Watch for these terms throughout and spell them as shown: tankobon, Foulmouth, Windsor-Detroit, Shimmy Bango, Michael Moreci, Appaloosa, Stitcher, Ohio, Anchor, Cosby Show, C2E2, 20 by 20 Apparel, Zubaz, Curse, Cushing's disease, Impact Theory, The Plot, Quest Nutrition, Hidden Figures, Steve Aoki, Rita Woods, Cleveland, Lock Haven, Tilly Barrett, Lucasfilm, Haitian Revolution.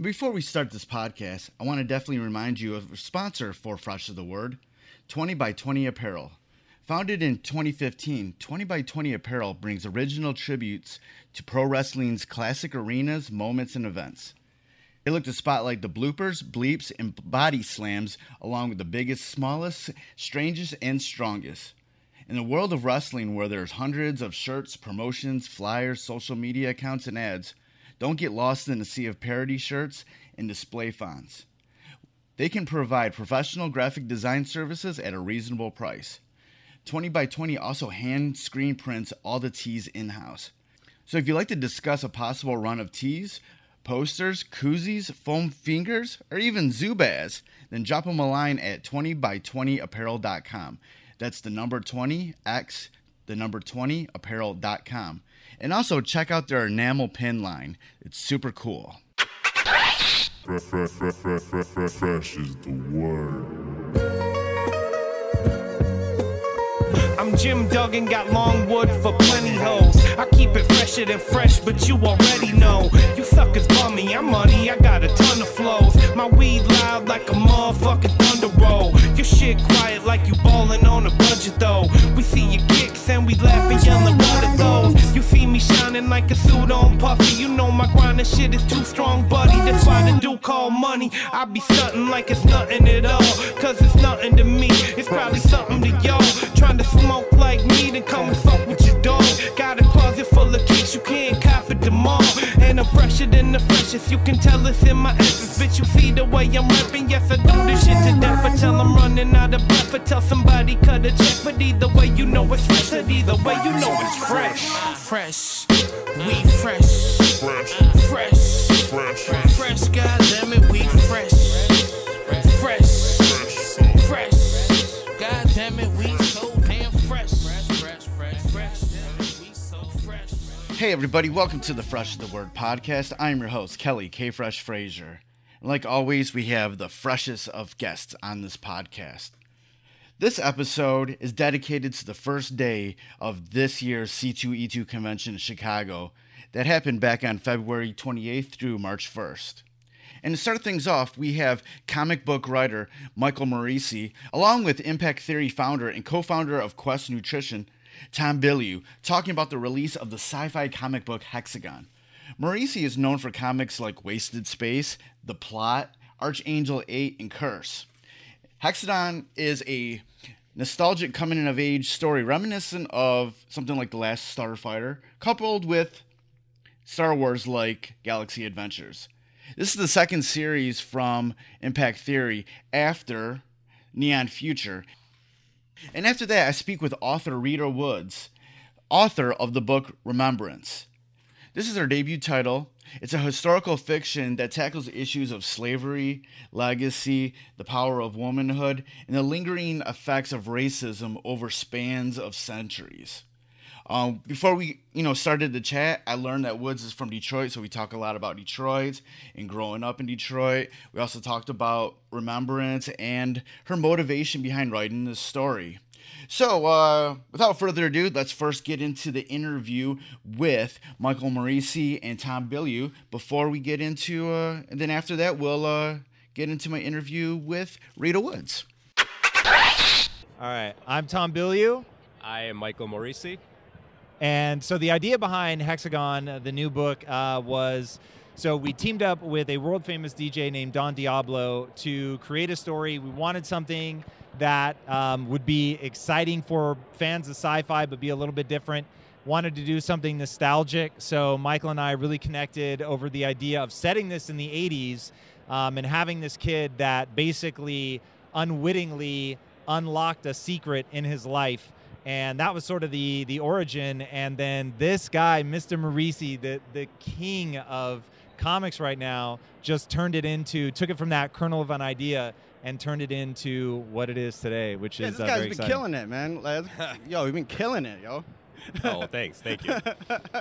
Before we start this podcast, I want to definitely remind you of a sponsor for Fresh of the Word, 20 by 20 Apparel. Founded in 2015, 20 by 20 Apparel brings original tributes to pro wrestling's classic arenas, moments, and events. They look to spotlight the bloopers, bleeps, and body slams, along with the biggest, smallest, strangest, and strongest. In the world of wrestling, where there's hundreds of shirts, promotions, flyers, social media accounts, and ads, don't get lost in the sea of parody shirts and display fonts. They can provide professional graphic design services at a reasonable price. 20 by 20 also hand screen prints all the tees in-house. So if you'd like to discuss a possible run of tees, posters, koozies, foam fingers, or even Zubaz, then drop them a line at 20by20apparel.com. That's the number 20, X, the number 20, apparel.com. And also check out their enamel pin line. It's super cool. Fresh is the word. I'm Jim Duggan, got long wood for plenty hoes. I keep it fresher than fresh, but you already know. You suckers bummy, I'm money, I got a ton of flows. My weed loud like a motherfucking thunder roll. Your shit quiet like you ballin' on a budget though. We see your kicks and we laugh and yellin' what are those. You see me shining like a suit on Puffy. You know my grindin' shit is too strong, buddy. That's why the dude call money. I be stuntin' like it's nothing at all. Cause it's nothing to me, it's probably something to y'all. Trying to smoke like me, then come and fuck with your dog. Got a closet full of kicks, you can't cop it tomorrow. And I'm fresher than the freshest, you can tell it's in my essence. Bitch, you see the way I'm ripping, yes I do this shit to death. I tell I'm running out of breath, I tell somebody cut a check. But either way you know it's fresh, and either way you know it's fresh. Fresh, we fresh. Fresh, fresh, fresh, fresh, goddammit, we fresh. Fresh, fresh, goddammit, we so damn fresh. Hey everybody, welcome to the Fresh of the Word podcast. I'm your host, Kelly K. Fresh Frazier. And like always, we have the freshest of guests on this podcast. This episode is dedicated to the first day of this year's C2E2 convention in Chicago that happened back on February 28th through March 1st. And to start things off, we have comic book writer Michael Moreci, along with Impact Theory founder and co-founder of Quest Nutrition, Tom Bilyeu, talking about the release of the sci-fi comic book Hexagon. Moreci is known for comics like Wasted Space, The Plot, Archangel 8, and Curse. Hexagon is a nostalgic coming-of-age story reminiscent of something like The Last Starfighter, coupled with Star Wars-like Galaxy Adventures. This is the second series from Impact Theory after Neon Future. And after that, I speak with author Rita Woods, author of the book Remembrance. This is her debut title. It's a historical fiction that tackles issues of slavery, legacy, the power of womanhood, and the lingering effects of racism over spans of centuries. Before we started the chat, I learned that Woods is from Detroit, so we talk a lot about Detroit and growing up in Detroit. We also talked about Remembrance and her motivation behind writing this story. So, without further ado, let's first get into the interview with Michael Moreci and Tom Bilyeu before we get into, and then after that, we'll get into my interview with Rita Woods. All right, I'm Tom Bilyeu. I am Michael Moreci. And so the idea behind Hexagon, the new book, was... So we teamed up with a world-famous DJ named Don Diablo to create a story. We wanted something that would be exciting for fans of sci-fi, but be a little bit different. Wanted to do something nostalgic. So Michael and I really connected over the idea of setting this in the 80s and having this kid that basically unwittingly unlocked a secret in his life. And that was sort of the origin. And then this guy, Mr. Moreci, the king of comics right now, just took it from that kernel of an idea and turned it into what it is today, which is very exciting. This guy's been killing it, man. Yo, we've been killing it, yo. Oh, thanks. Thank you.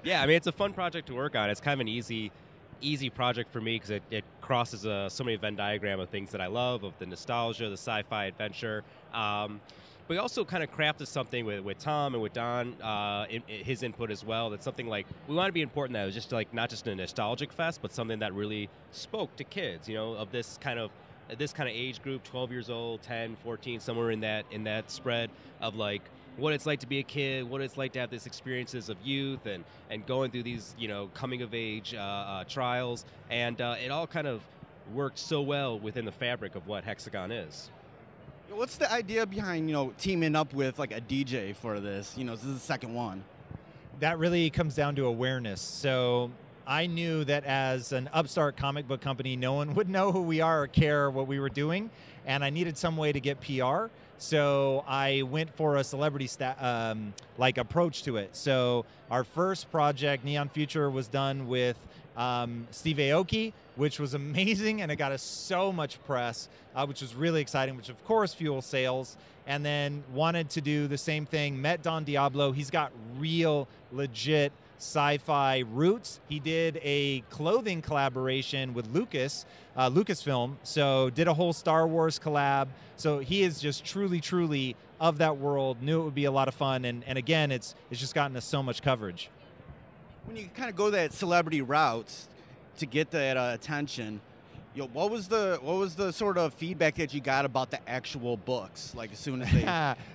Yeah, I mean, it's a fun project to work on. It's kind of an easy project for me because it crosses so many Venn diagram of things that I love, of the nostalgia, the sci-fi adventure. But we also kind of crafted something with Tom and with Don, his input as well. That's something like we want to be important that it was just like not just a nostalgic fest, but something that really spoke to kids, you know, of this kind of age group, 12 years old, 10, 14, somewhere in that spread of like what it's like to be a kid, what it's like to have these experiences of youth and going through these, you know, coming of age trials. And it all kind of worked so well within the fabric of what Hexagon is. What's the idea behind, you know, teaming up with like a DJ for this? You know, this is the second one. That really comes down to awareness. So I knew that as an upstart comic book company, no one would know who we are or care what we were doing, and I needed some way to get PR. So I went for a celebrity approach to it. So our first project, Neon Future, was done with Steve Aoki, which was amazing, and it got us so much press, which was really exciting, which of course fueled sales. And then wanted to do the same thing, met Don Diablo. He's got real, legit sci-fi roots. He did a clothing collaboration with Lucasfilm, so did a whole Star Wars collab. So he is just truly, truly of that world, knew it would be a lot of fun, and again, it's just gotten us so much coverage. When you kind of go that celebrity route to get that attention, yo, what was the sort of feedback that you got about the actual books? Like as soon as they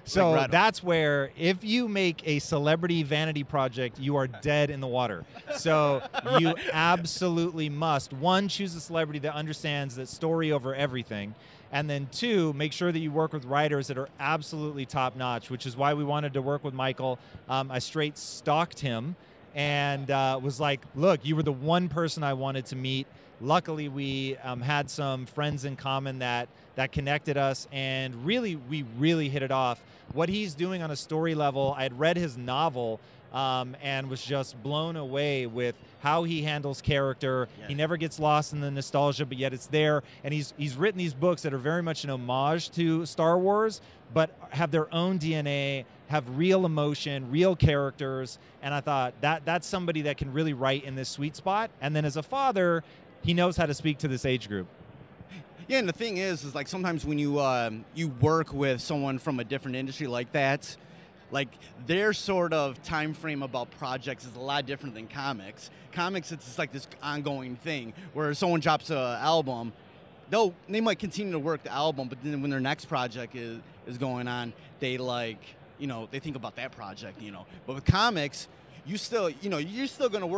so read them? That's where if you make a celebrity vanity project, you are dead in the water. So right. You absolutely must one, choose a celebrity that understands that story over everything, and then two, make sure that you work with writers that are absolutely top notch, which is why we wanted to work with Michael. I straight stalked him and was like, look, you were the one person I wanted to meet. Luckily, we had some friends in common that connected us, and really, we really hit it off. What he's doing on a story level, I had read his novel and was just blown away with how he handles character. Yeah. He never gets lost in the nostalgia, but yet it's there. And he's written these books that are very much an homage to Star Wars, but have their own DNA, have real emotion, real characters. And I thought that's somebody that can really write in this sweet spot. And then as a father, he knows how to speak to this age group. Yeah, and the thing is like sometimes when you work with someone from a different industry like that, like their sort of time frame about projects is a lot different than comics. Comics, it's just like this ongoing thing where someone drops an album, they might continue to work the album, but then when their next project is going on, they like, you know, they think about that project, you know. But with comics, you still, you know, you're still going to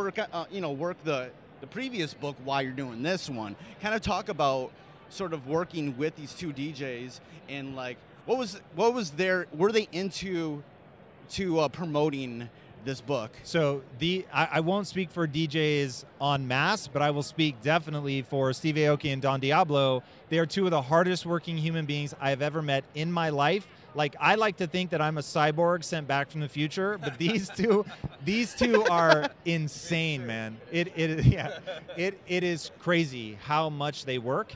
work the previous book while you're doing this one. Kind of talk about sort of working with these two DJs and like were they into promoting this book? So I won't speak for DJs en masse, but I will speak definitely for Steve Aoki and Don Diablo. They are two of the hardest working human beings I have ever met in my life. Like, I like to think that I'm a cyborg sent back from the future, but these two are insane, man. It is crazy how much they work.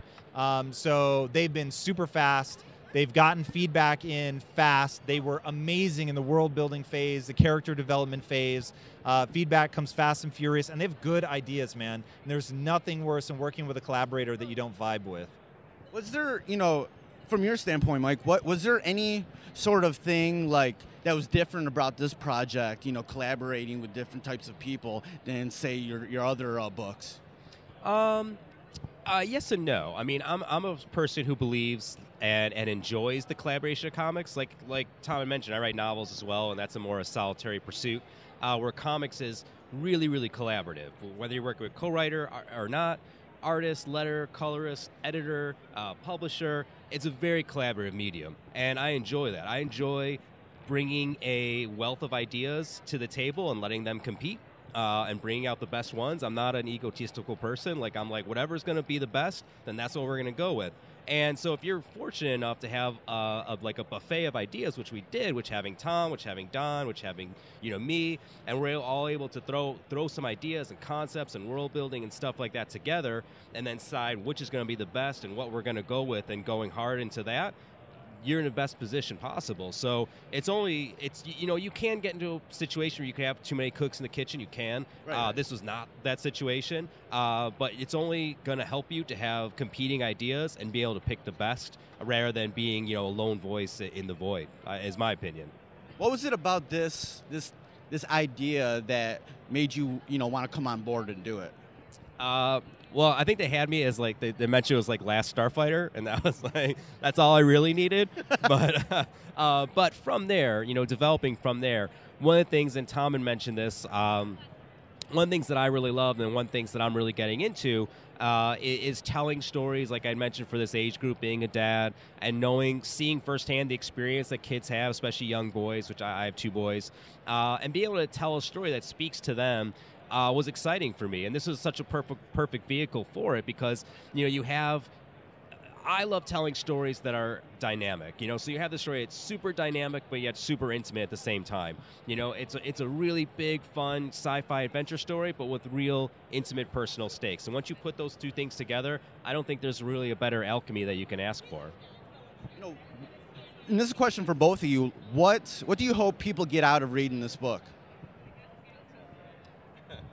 So they've been super fast. They've gotten feedback in fast. They were amazing in the world-building phase, the character development phase. Feedback comes fast and furious, and they have good ideas, man. And there's nothing worse than working with a collaborator that you don't vibe with. Was there, you know, from your standpoint, Mike, what was there any sort of thing like that was different about this project, you know, collaborating with different types of people than, say, your other books? Yes and no. I mean, I'm a person who believes and enjoys the collaboration of comics. Like Tom mentioned, I write novels as well, and that's a solitary pursuit, where comics is really, really collaborative. Whether you're working with co-writer or not, artist, letter, colorist, editor, publisher, it's a very collaborative medium, and I enjoy that. I enjoy bringing a wealth of ideas to the table and letting them compete. And bringing out the best ones. I'm not an egotistical person. Like, I'm like, whatever's going to be the best, then that's what we're going to go with. And so if you're fortunate enough to have a buffet of ideas, which we did, which having Tom, which having Don, which having, you know, me, and we're all able to throw some ideas and concepts and world building and stuff like that together, and then decide which is going to be the best and what we're going to go with and going hard into that, you're in the best position possible. So it's only, it's, you know, you can get into a situation where you can have too many cooks in the kitchen. You can. Right, right. This was not that situation. But it's only going to help you to have competing ideas and be able to pick the best rather than being, you know, a lone voice in the void, is my opinion. What was it about this idea that made you, you know, want to come on board and do it? Well, I think they had me as, like, they mentioned it was, like, Last Starfighter, and that was, like, that's all I really needed. But from there, you know, developing from there, one of the things, and Tom had mentioned this, one of the things that I really love and one of the things that I'm really getting into is telling stories, like I mentioned, for this age group, being a dad, and seeing firsthand the experience that kids have, especially young boys, which I have two boys, and be able to tell a story that speaks to them. Was exciting for me, and this was such a perfect vehicle for it, because, you know, I love telling stories that are dynamic, you know, so you have the story, it's super dynamic, but yet super intimate at the same time. You know, it's a really big, fun sci-fi adventure story, but with real intimate personal stakes. And once you put those two things together, I don't think there's really a better alchemy that you can ask for. You know, and this is a question for both of you. What do you hope people get out of reading this book?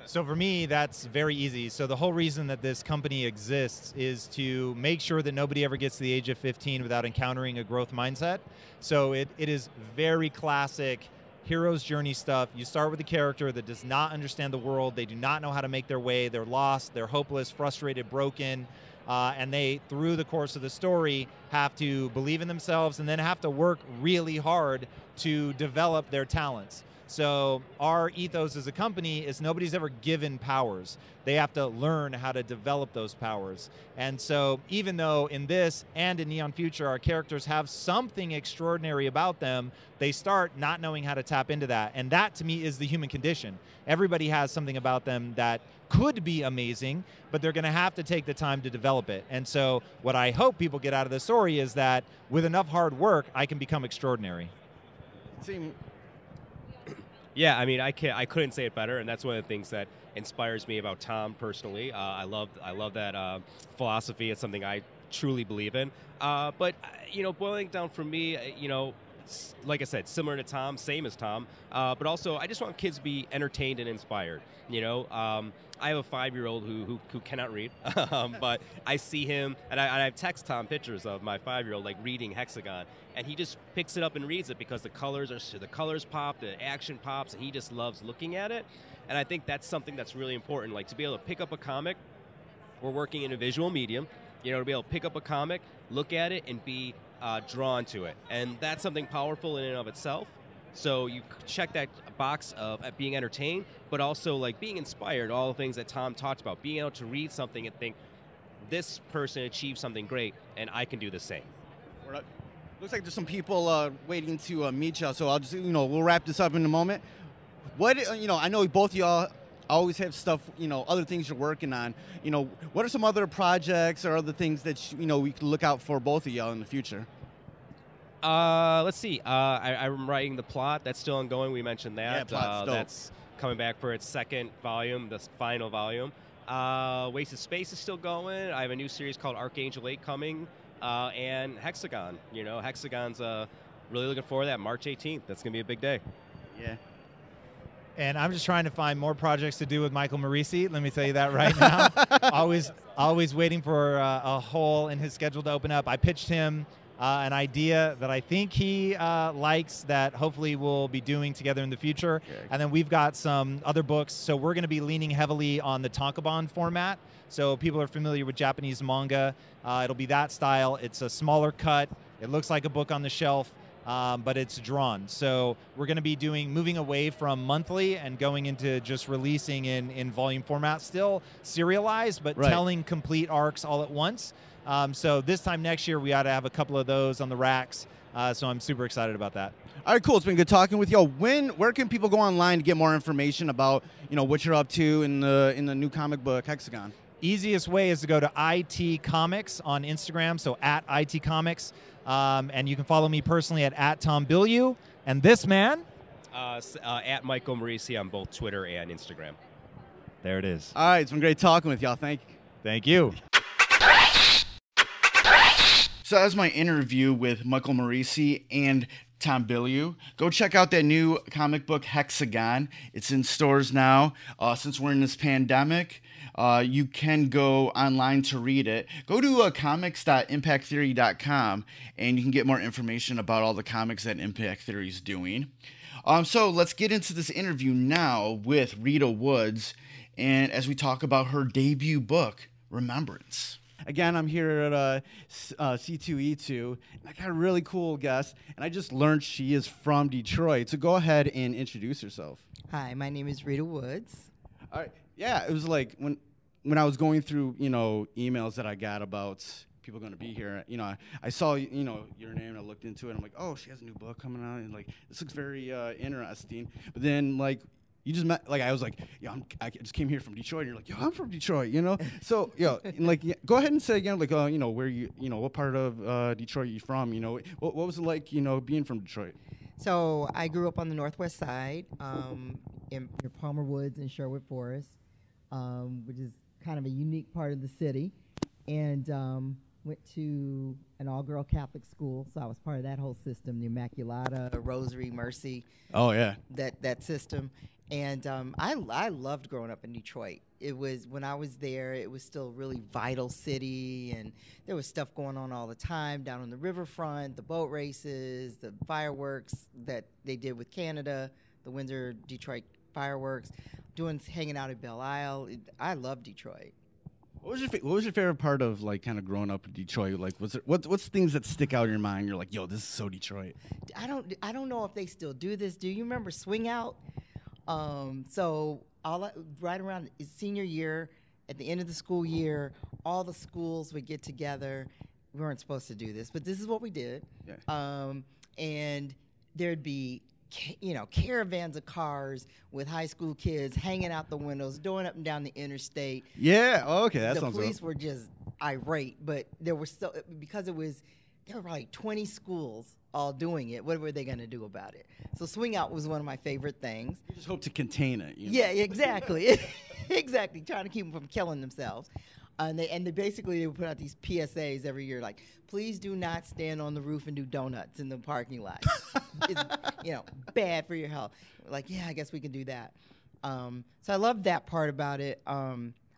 So for me, that's very easy. So the whole reason that this company exists is to make sure that nobody ever gets to the age of 15 without encountering a growth mindset. So it is very classic hero's journey stuff. You start with a character that does not understand the world. They do not know how to make their way. They're lost. They're hopeless, frustrated, broken. And they, through the course of the story, have to believe in themselves and then have to work really hard to develop their talents. So our ethos as a company is nobody's ever given powers. They have to learn how to develop those powers. And so even though in this and in Neon Future, our characters have something extraordinary about them, they start not knowing how to tap into that. And that, to me, is the human condition. Everybody has something about them that could be amazing, but they're going to have to take the time to develop it. And so what I hope people get out of this story is that with enough hard work, I can become extraordinary. Yeah, I mean, I couldn't say it better, and that's one of the things that inspires me about Tom personally. I love that philosophy. It's something I truly believe in. But you know, boiling down for me, you know, like I said, similar to Tom, same as Tom. But also, I just want kids to be entertained and inspired. You know, I have a 5-year-old who cannot read, but I see him, and I text Tom pictures of my 5-year-old like reading Hexagon, and he just picks it up and reads it because the colors pop, the action pops, and he just loves looking at it. And I think that's something that's really important, like to be able to pick up a comic. We're working in a visual medium, you know, to be able to pick up a comic, look at it, and be drawn to it, and that's something powerful in and of itself. So you check that box of being entertained, but also like being inspired, all the things that Tom talked about, being able to read something and think, this person achieved something great, and I can do the same. Looks like there's some people waiting to meet y'all, so I'll just, you know, we'll wrap this up in a moment. What, you know, I know both y'all always have stuff, you know, other things you're working on. You know, what are some other projects or other things that, you know, we can look out for both of y'all in the future? Let's see. I'm writing The Plot. That's still ongoing. We mentioned that. Yeah, Plot's dope. That's coming back for its second volume, the final volume. Wasted Space is still going. I have a new series called Archangel 8 coming. And Hexagon. You know, Hexagon's really looking forward to that. March 18th. That's going to be a big day. Yeah. And I'm just trying to find more projects to do with Michael Moreci. Let me tell you that right now. always waiting for a hole in his schedule to open up. I pitched him an idea that I think he likes that hopefully we'll be doing together in the future. Okay. And then we've got some other books. So we're going to be leaning heavily on the tankobon format. So people are familiar with Japanese manga. It'll be that style. It's a smaller cut. It looks like a book on the shelf. But it's drawn. So we're going to be moving away from monthly and going into just releasing in volume format, still serialized, but right, telling complete arcs all at once. So this time next year, we ought to have a couple of those on the racks. So I'm super excited about that. All right, cool. It's been good talking with y'all. Where can people go online to get more information about, you know, what you're up to in the new comic book, Hexagon? Easiest way is to go to IT Comics on Instagram, so at IT Comics. And you can follow me personally at Tom Bilyeu. And this man? At Michael Moreci on both Twitter and Instagram. There it is. All right, it's been great talking with y'all. Thank you. So that was my interview with Michael Moreci and Tom Bilyeu. Go check out that new comic book, Hexagon. It's in stores now. Since we're in this pandemic, you can go online to read it. Go to comics.impacttheory.com and you can get more information about all the comics that Impact Theory is doing. So let's get into this interview now with Rita Woods, and as we talk about her debut book, Remembrance. Again, I'm here at C2E2, and I got a really cool guest, and I just learned she is from Detroit. So go ahead and introduce yourself. Hi, my name is Rita Woods. All right. Yeah, it was like when I was going through, you know, emails that I got about people going to be here, you know, I saw, you know, your name, and I looked into it, and I'm like, oh, she has a new book coming out, and like, this looks very interesting. But then, like, you just met, like, I was like, yeah, I just came here from Detroit, and you're like, yo, I'm from Detroit, you know? So, yeah, and like, yeah, go ahead and say again, like, you know, where you know, what part of Detroit are you from, you know? What was it like, you know, being from Detroit? So I grew up on the northwest side in Palmer Woods and Sherwood Forest, which is kind of a unique part of the city, and went to an all-girl Catholic school, so I was part of that whole system, the Immaculata, Rosary, Mercy. Oh, yeah. That system. And I loved growing up in Detroit. It was, when I was there, it was still a really vital city, and there was stuff going on all the time down on the riverfront, the boat races, the fireworks that they did with Canada, the Windsor-Detroit fireworks, hanging out at Belle Isle. I love Detroit. What was your favorite part of, like, kind of growing up in Detroit? Like, what's things that stick out in your mind? You're like, yo, this is so Detroit. I don't know if they still do this. Do you remember Swing Out? So right around senior year, at the end of the school year, all the schools would get together. We weren't supposed to do this, but this is what we did. Yeah. And there'd be, you know, caravans of cars with high school kids hanging out the windows, doing up and down the interstate. Yeah. Oh, okay. That sounds good. The police were just irate, but there were there were probably 20 schools all doing it. What were they going to do about it? So Swing Out was one of my favorite things. You just hope to contain it. You know? Yeah, exactly. Exactly. Trying to keep them from killing themselves. And they basically would put out these PSAs every year, like, please do not stand on the roof and do donuts in the parking lot. It's, you know, bad for your health. Like, yeah, I guess we can do that. So I love that part about it.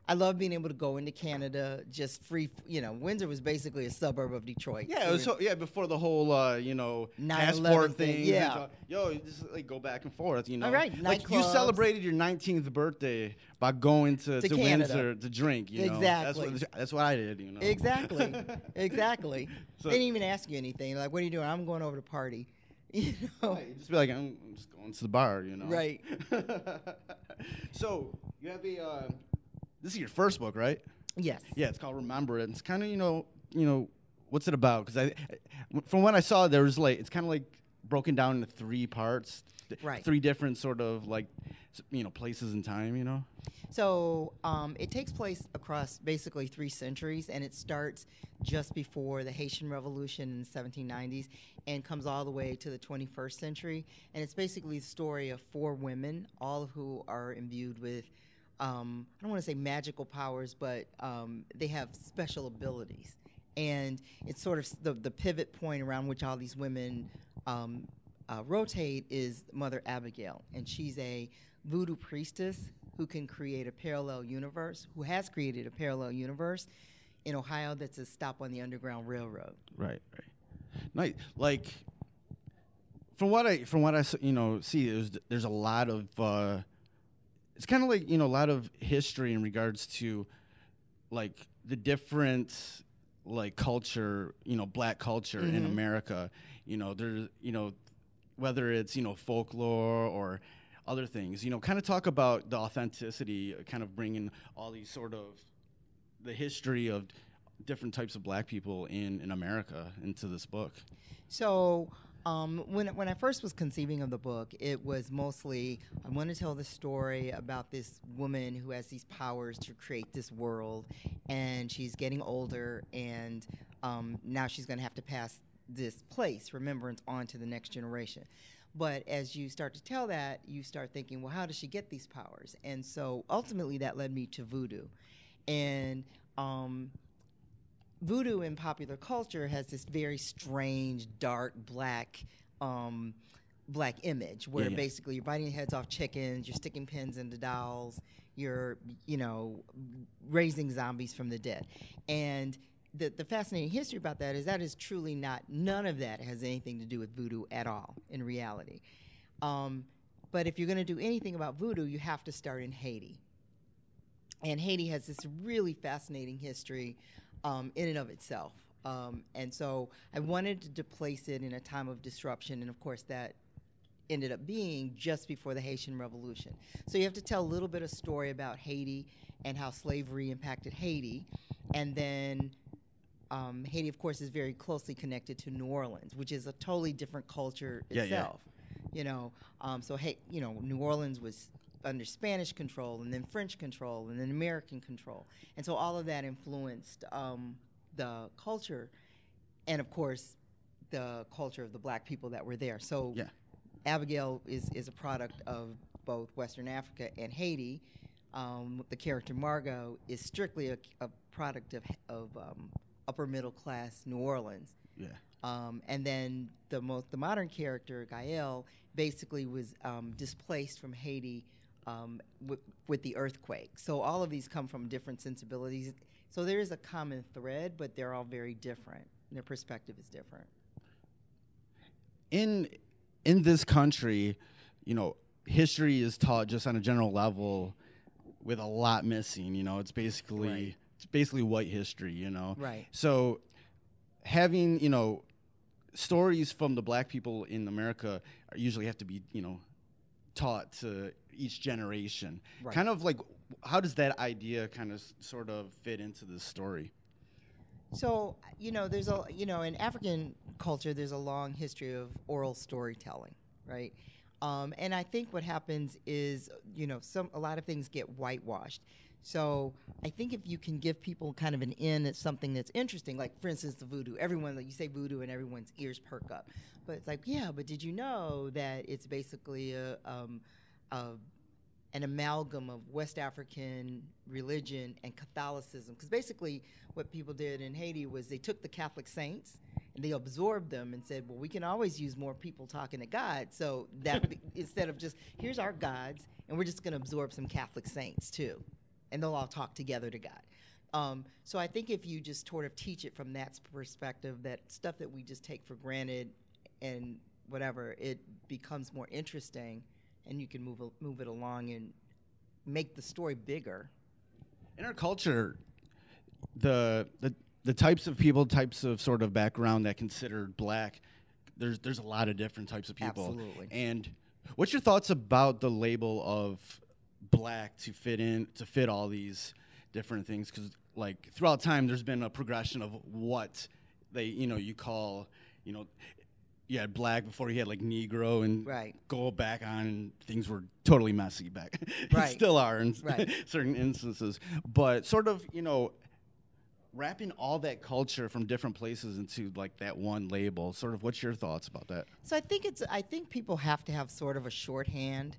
I love being able to go into Canada, just free. You know, Windsor was basically a suburb of Detroit. Yeah, it was before the whole you know, passport thing. Yeah, yo, just like go back and forth. You know, all right, like you celebrated your 19th birthday by going to Windsor to drink. You know, exactly. That's what I did. You know, exactly, exactly. So they didn't even ask you anything. Like, what are you doing? I'm going over to party. You know, right, just be like, I'm just going to the bar. You know, right. So you have a. This is your first book, right? Yes. Yeah, it's called Remembrance. It's kind of, you know, what's it about? Because from what I saw, there was like, it's kind of like broken down into three parts, right? Three different sort of like, you know, places in time, you know. So it takes place across basically 3 centuries, and it starts just before the Haitian Revolution in the 1790s and comes all the way to the 21st century. And it's basically the story of 4 women, all of who are imbued with. I don't want to say magical powers, but they have special abilities. And it's sort of the pivot point around which all these women rotate is Mother Abigail. And she's a voodoo priestess who can create a parallel universe, who has created a parallel universe in Ohio that's a stop on the Underground Railroad. Right, right. Nice. Like, from what I you know, see, there's a lot of... It's kind of like, you know, a lot of history in regards to, like, the different, like, culture, you know, black culture mm-hmm. in America. You know, there's, you know, whether it's, you know, folklore or other things, you know, kind of talk about the authenticity, kind of bringing all these sort of the history of different types of black people in America into this book. So... When I first was conceiving of the book, it was mostly, I want to tell the story about this woman who has these powers to create this world, and she's getting older, and now she's going to have to pass this place, Remembrance, on to the next generation. But as you start to tell that, you start thinking, well, how does she get these powers? And so ultimately that led me to voodoo. And voodoo in popular culture has this very strange, dark, black image where basically you're biting heads off chickens, you're sticking pins into dolls, you're, you know, raising zombies from the dead. And the fascinating history about that is truly not, none of that has anything to do with voodoo at all in reality. But if you're going to do anything about voodoo, you have to start in Haiti. And Haiti has this really fascinating history in and of itself. And so I wanted to place it in a time of disruption, and of course that ended up being just before the Haitian Revolution. So you have to tell a little bit of story about Haiti and how slavery impacted Haiti. And then Haiti, of course, is very closely connected to New Orleans, which is a totally different culture itself. You know, so you know, New Orleans was under Spanish control, and then French control, and then American control, and so all of that influenced the culture, and of course, the culture of the black people that were there. So, Abigail is a product of both Western Africa and Haiti. The character Margot is strictly a product of upper middle class New Orleans. And then the modern character, Gael, basically was displaced from Haiti with the earthquake. So all of these come from different sensibilities. So there is a common thread, but they're all very different. And their perspective is different. In this country, you know, history is taught just on a general level with a lot missing. You know, it's basically white history, you know. Right. So having, you know, stories from the black people in America usually have to be, you know, taught to each generation. Right. Kind of like, how does that idea kind of sort of fit into this story? So, you know, in African culture, there's a long history of oral storytelling, right? And I think what happens is, you know, a lot of things get whitewashed. So I think if you can give people kind of an in at something that's interesting, like, for instance, the voodoo. Everyone, like, you say voodoo and everyone's ears perk up. But it's like, but did you know that it's basically an amalgam of West African religion and Catholicism? Because basically what people did in Haiti was they took the Catholic saints and they absorbed them and said, well, we can always use more people talking to God. So that instead of just, here's our gods, and we're just going to absorb some Catholic saints too. And they'll all talk together to God. So I think if you just sort of teach it from that perspective, that stuff that we just take for granted and whatever, it becomes more interesting, and you can move it along and make the story bigger. In our culture, the types of people, types of sort of background that considered black, there's a lot of different types of people. Absolutely. And what's your thoughts about the label of black to fit all these different things, because like throughout time there's been a progression of what they, you know, you call, you know, you had black before you had like Negro, and go back on, things were totally messy back still are in certain instances, but sort of, you know, wrapping all that culture from different places into like that one label, sort of what's your thoughts about that? So I think people have to have sort of a shorthand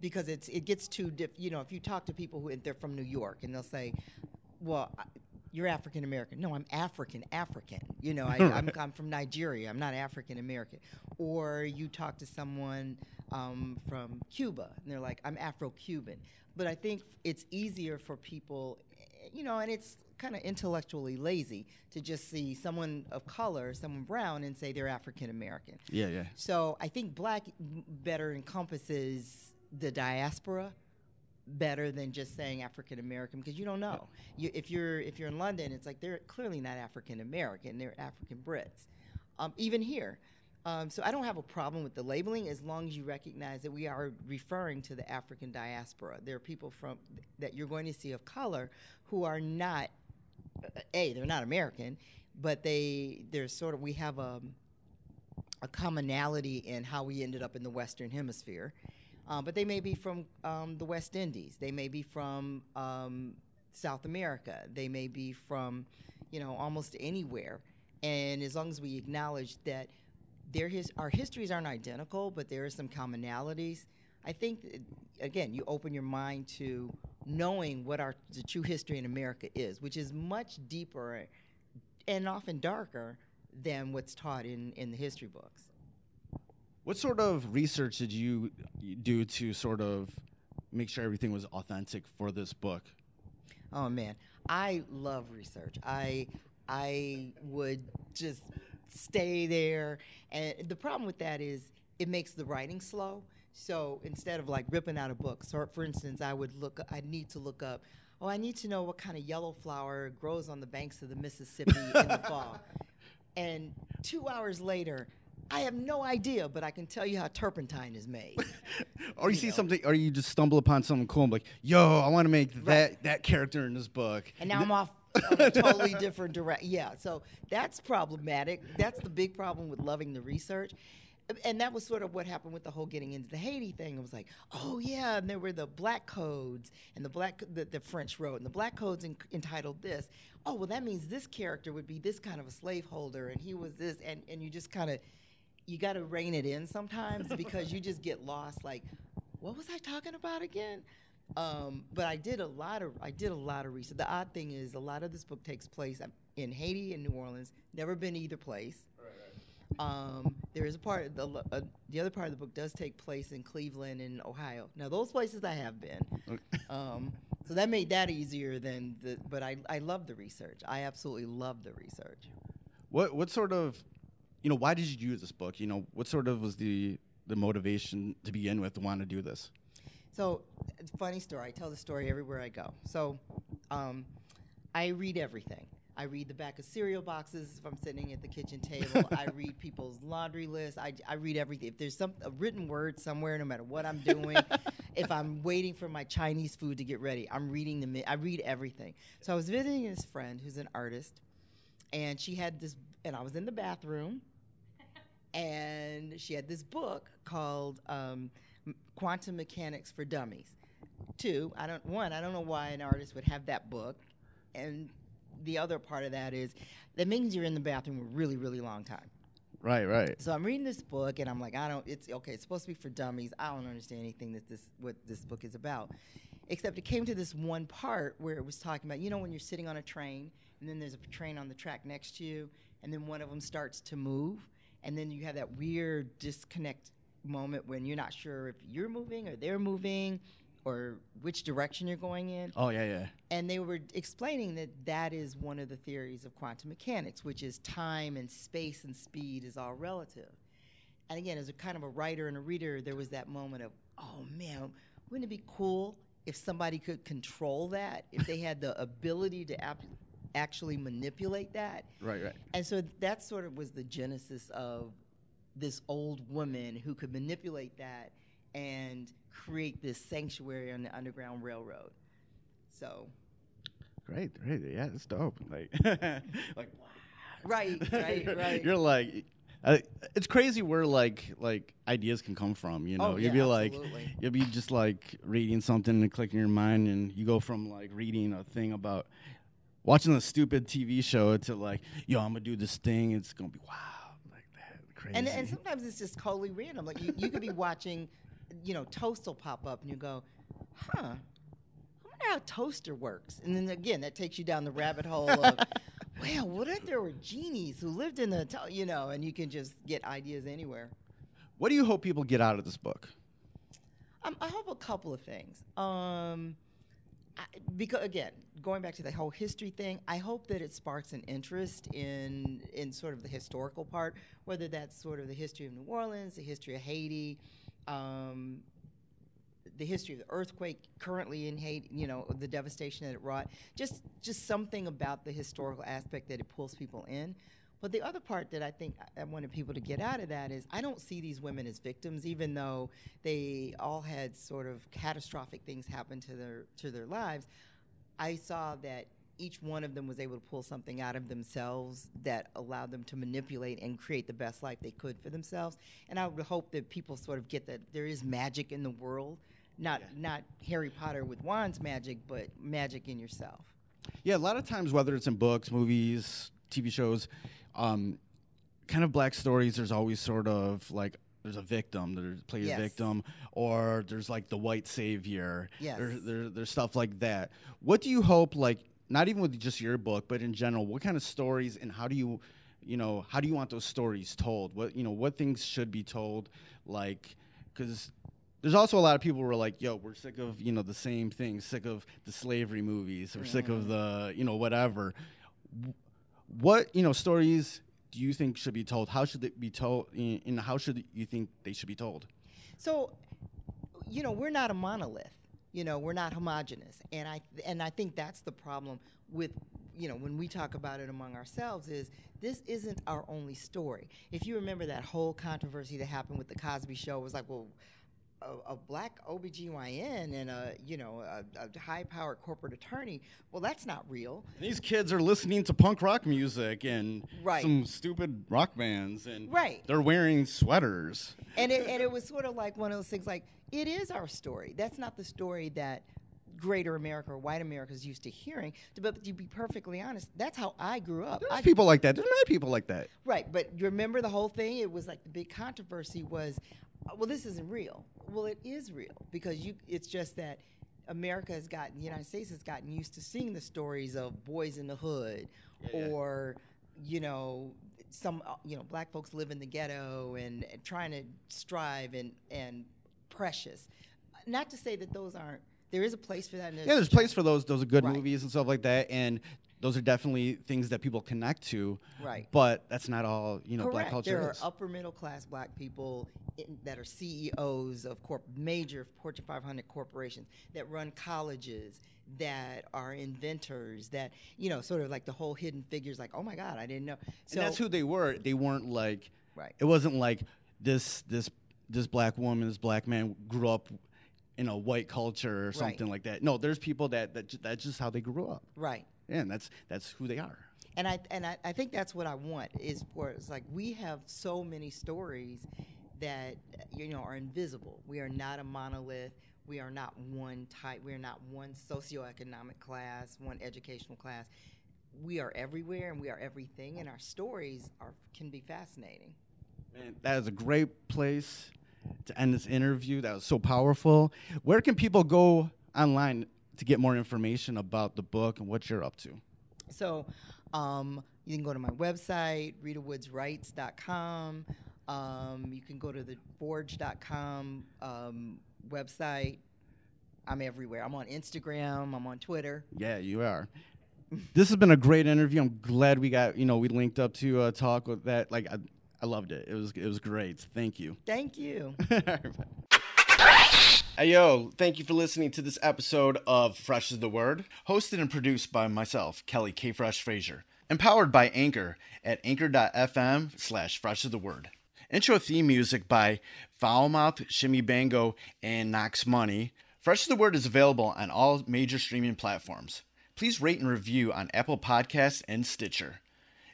because it gets too you know, if you talk to people who they're from New York and they'll say, well, you're African American. No, I'm African. You know, I'm from Nigeria. I'm not African American. Or you talk to someone from Cuba and they're like, I'm Afro-Cuban. But I think it's easier for people, you know, and it's kind of intellectually lazy to just see someone of color, someone brown, and say they're African American. Yeah. So I think black better encompasses the diaspora better than just saying African American, because you don't know. If you're in London, it's like they're clearly not African American; they're African Brits. Even here, so I don't have a problem with the labeling as long as you recognize that we are referring to the African diaspora. There are people from that you're going to see of color who are not. They're not American, but we have a commonality in how we ended up in the Western Hemisphere. But they may be from the West Indies. They may be from South America. They may be from, you know, almost anywhere. And as long as we acknowledge that our histories aren't identical, but there are some commonalities, I think, again, you open your mind to knowing what the true history in America is, which is much deeper and often darker than what's taught in the history books. What sort of research did you do to sort of make sure everything was authentic for this book? Oh, man. I love research. I would just stay there. And the problem with that is it makes the writing slow. So instead of like ripping out a book, so for instance, I need to look up, oh, I need to know what kind of yellow flower grows on the banks of the Mississippi in the fall. And 2 hours later, I have no idea, but I can tell you how turpentine is made. Or you see know. Something, or you just stumble upon something cool and be like, yo, I want to make that character in this book. And now I'm off on a totally different direction. Yeah, so that's problematic. That's the big problem with loving the research. And that was sort of what happened with the whole getting into the Haiti thing. It was like, oh, yeah, and there were the black codes and the French wrote, and the black codes entitled this. Oh, well, that means this character would be this kind of a slaveholder, and he was this, and you just kind of, you got to rein it in sometimes because you just get lost. Like, what was I talking about again? But I did a lot of research. The odd thing is a lot of this book takes place in Haiti and New Orleans. Never been to either place. There is a part of the other part of the book does take place in Cleveland and Ohio. Now those places I have been, okay. So that made that easier than the. But I love the research. I absolutely love the research. What sort of, why did you do this book? What sort of was the motivation to begin with to want to do this? So, funny story. I tell the story everywhere I go. So, I read everything. I read the back of cereal boxes if I'm sitting at the kitchen table. I read people's laundry lists. I read everything. If there's a written word somewhere, no matter what I'm doing, if I'm waiting for my Chinese food to get ready, I'm reading I read everything. So I was visiting this friend who's an artist, and she had this, and I was in the bathroom, and she had this book called Quantum Mechanics for Dummies. I don't know why an artist would have that book, and the other part of that is that means you're in the bathroom a really, really long time. Right. So I'm reading this book, and I'm like, it's supposed to be for dummies. I don't understand anything what this book is about. Except it came to this one part where it was talking about, when you're sitting on a train, and then there's a train on the track next to you, and then one of them starts to move, and then you have that weird disconnect moment when you're not sure if you're moving or they're moving, or which direction you're going in. Oh, yeah. And they were explaining that is one of the theories of quantum mechanics, which is time and space and speed is all relative. And again, as a kind of a writer and a reader, there was that moment of, oh, man, wouldn't it be cool if somebody could control that, if they had the ability to actually manipulate that? Right. And so that sort of was the genesis of this old woman who could manipulate that and create this sanctuary on the Underground Railroad. So great. Yeah, that's dope. Like like wow. Right. You're like it's crazy where like ideas can come from, Oh, yeah, you'll be absolutely. Like you'll be just like reading something and clicking your mind, and you go from like reading a thing about watching a stupid TV show to like, I'm going to do this thing, it's going to be wow, like that. Crazy. And sometimes it's just totally random. Like you could be watching toast will pop up, and you go, I wonder how toaster works. And then, again, that takes you down the rabbit hole of, well, what if there were genies who lived in the, and you can just get ideas anywhere. What do you hope people get out of this book? I hope a couple of things. Because, again, going back to the whole history thing, I hope that it sparks an interest in sort of the historical part, whether that's sort of the history of New Orleans, the history of Haiti, the history of the earthquake currently in Haiti, the devastation that it wrought, just something about the historical aspect that it pulls people in. But the other part that I think I wanted people to get out of that is I don't see these women as victims, even though they all had sort of catastrophic things happen to their lives. I saw that each one of them was able to pull something out of themselves that allowed them to manipulate and create the best life they could for themselves. And I would hope that people sort of get that there is magic in the world, not Harry Potter with wands magic, but magic in yourself. Yeah, a lot of times, whether it's in books, movies, TV shows, kind of black stories, there's always sort of like there's a victim, there's play the victim, or there's like the white savior. Yes. There's stuff like that. What do you hope, like, not even with just your book, but in general, what kind of stories and how do you, you know, how do you want those stories told? What, you know, what things should be told? Like, because there's also a lot of people who are like, yo, we're sick of, you know, the same thing, sick of the slavery movies, we're sick of the, you know, whatever. What, you know, stories do you think should be told? How should they be told? And how should you think they should be told? So, you know, we're not a monolith. You know, we're not homogenous. And I think that's the problem with, you know, when we talk about it among ourselves is this isn't our only story. If you remember that whole controversy that happened with The Cosby Show, it was like, well, a black OBGYN and a, you know, a high-powered corporate attorney. Well, that's not real. And these kids are listening to punk rock music and some stupid rock bands, and they're wearing sweaters. And it was sort of like one of those things. Like, it is our story. That's not the story that Greater America or white America is used to hearing. But to be perfectly honest, that's how I grew up. There's people like that. There's many people like that. Right. But you remember the whole thing? It was like the big controversy was, well, this isn't real. Well, it is real because it's just that America has gotten, the United States has gotten used to seeing the stories of boys in the hood or, you know, some, you know, black folks live in the ghetto and trying to strive and precious. Not to say that those aren't, there is a place for that. And there's a place for those. Those are good movies and stuff like that. And those are definitely things that people connect to. Right. But that's not all, you know, black culture. There are upper middle class black people that are CEOs of major Fortune 500 corporations that run colleges, that are inventors, that, you know, sort of like the whole hidden figures, like, oh my God, I didn't know. So and that's who they were. They weren't like, it wasn't like this black woman, this black man grew up in a white culture or something like that. No, there's people that's just how they grew up. Right. Yeah, and that's who they are. And I think that's what I want is for it's like we have so many stories that, you know, are invisible. We are not a monolith. We are not one type. We are not one socioeconomic class, one educational class. We are everywhere and we are everything, and our stories can be fascinating. Man, that is a great place to end this interview. That was so powerful. Where can people go online to get more information about the book and what you're up to? So you can go to my website, RitaWoodsWrites.com. You can go to the Forge.com website. I'm everywhere. I'm on Instagram. I'm on Twitter. Yeah, you are. This has been a great interview. I'm glad we got, you know, we linked up to talk with that. Like, I loved it. It was great. Thank you. Thank you. Hey, yo, thank you for listening to this episode of Fresh is the Word, hosted and produced by myself, Kelly K. Fresh Frazier, and powered by Anchor at anchor.fm/freshoftheword. Intro theme music by Foulmouth, Shimmy Bango, and Knox Money. Fresh is the Word is available on all major streaming platforms. Please rate and review on Apple Podcasts and Stitcher.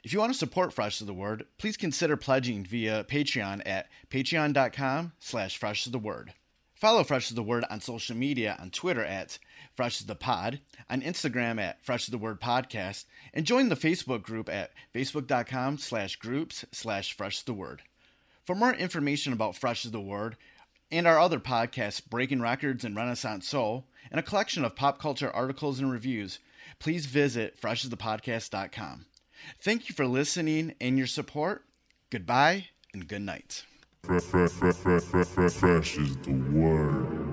If you want to support Fresh of the Word, please consider pledging via Patreon at patreon.com/freshoftheword. Follow Fresh of the Word on social media on Twitter at Fresh of the Pod, on Instagram at Fresh of the Word Podcast, and join the Facebook group at facebook.com/groups/Fresh of the Word. For more information about Fresh of the Word and our other podcasts, Breaking Records and Renaissance Soul, and a collection of pop culture articles and reviews, please visit freshofthepodcast.com. Thank you for listening and your support. Goodbye and good night. Fresh is the word.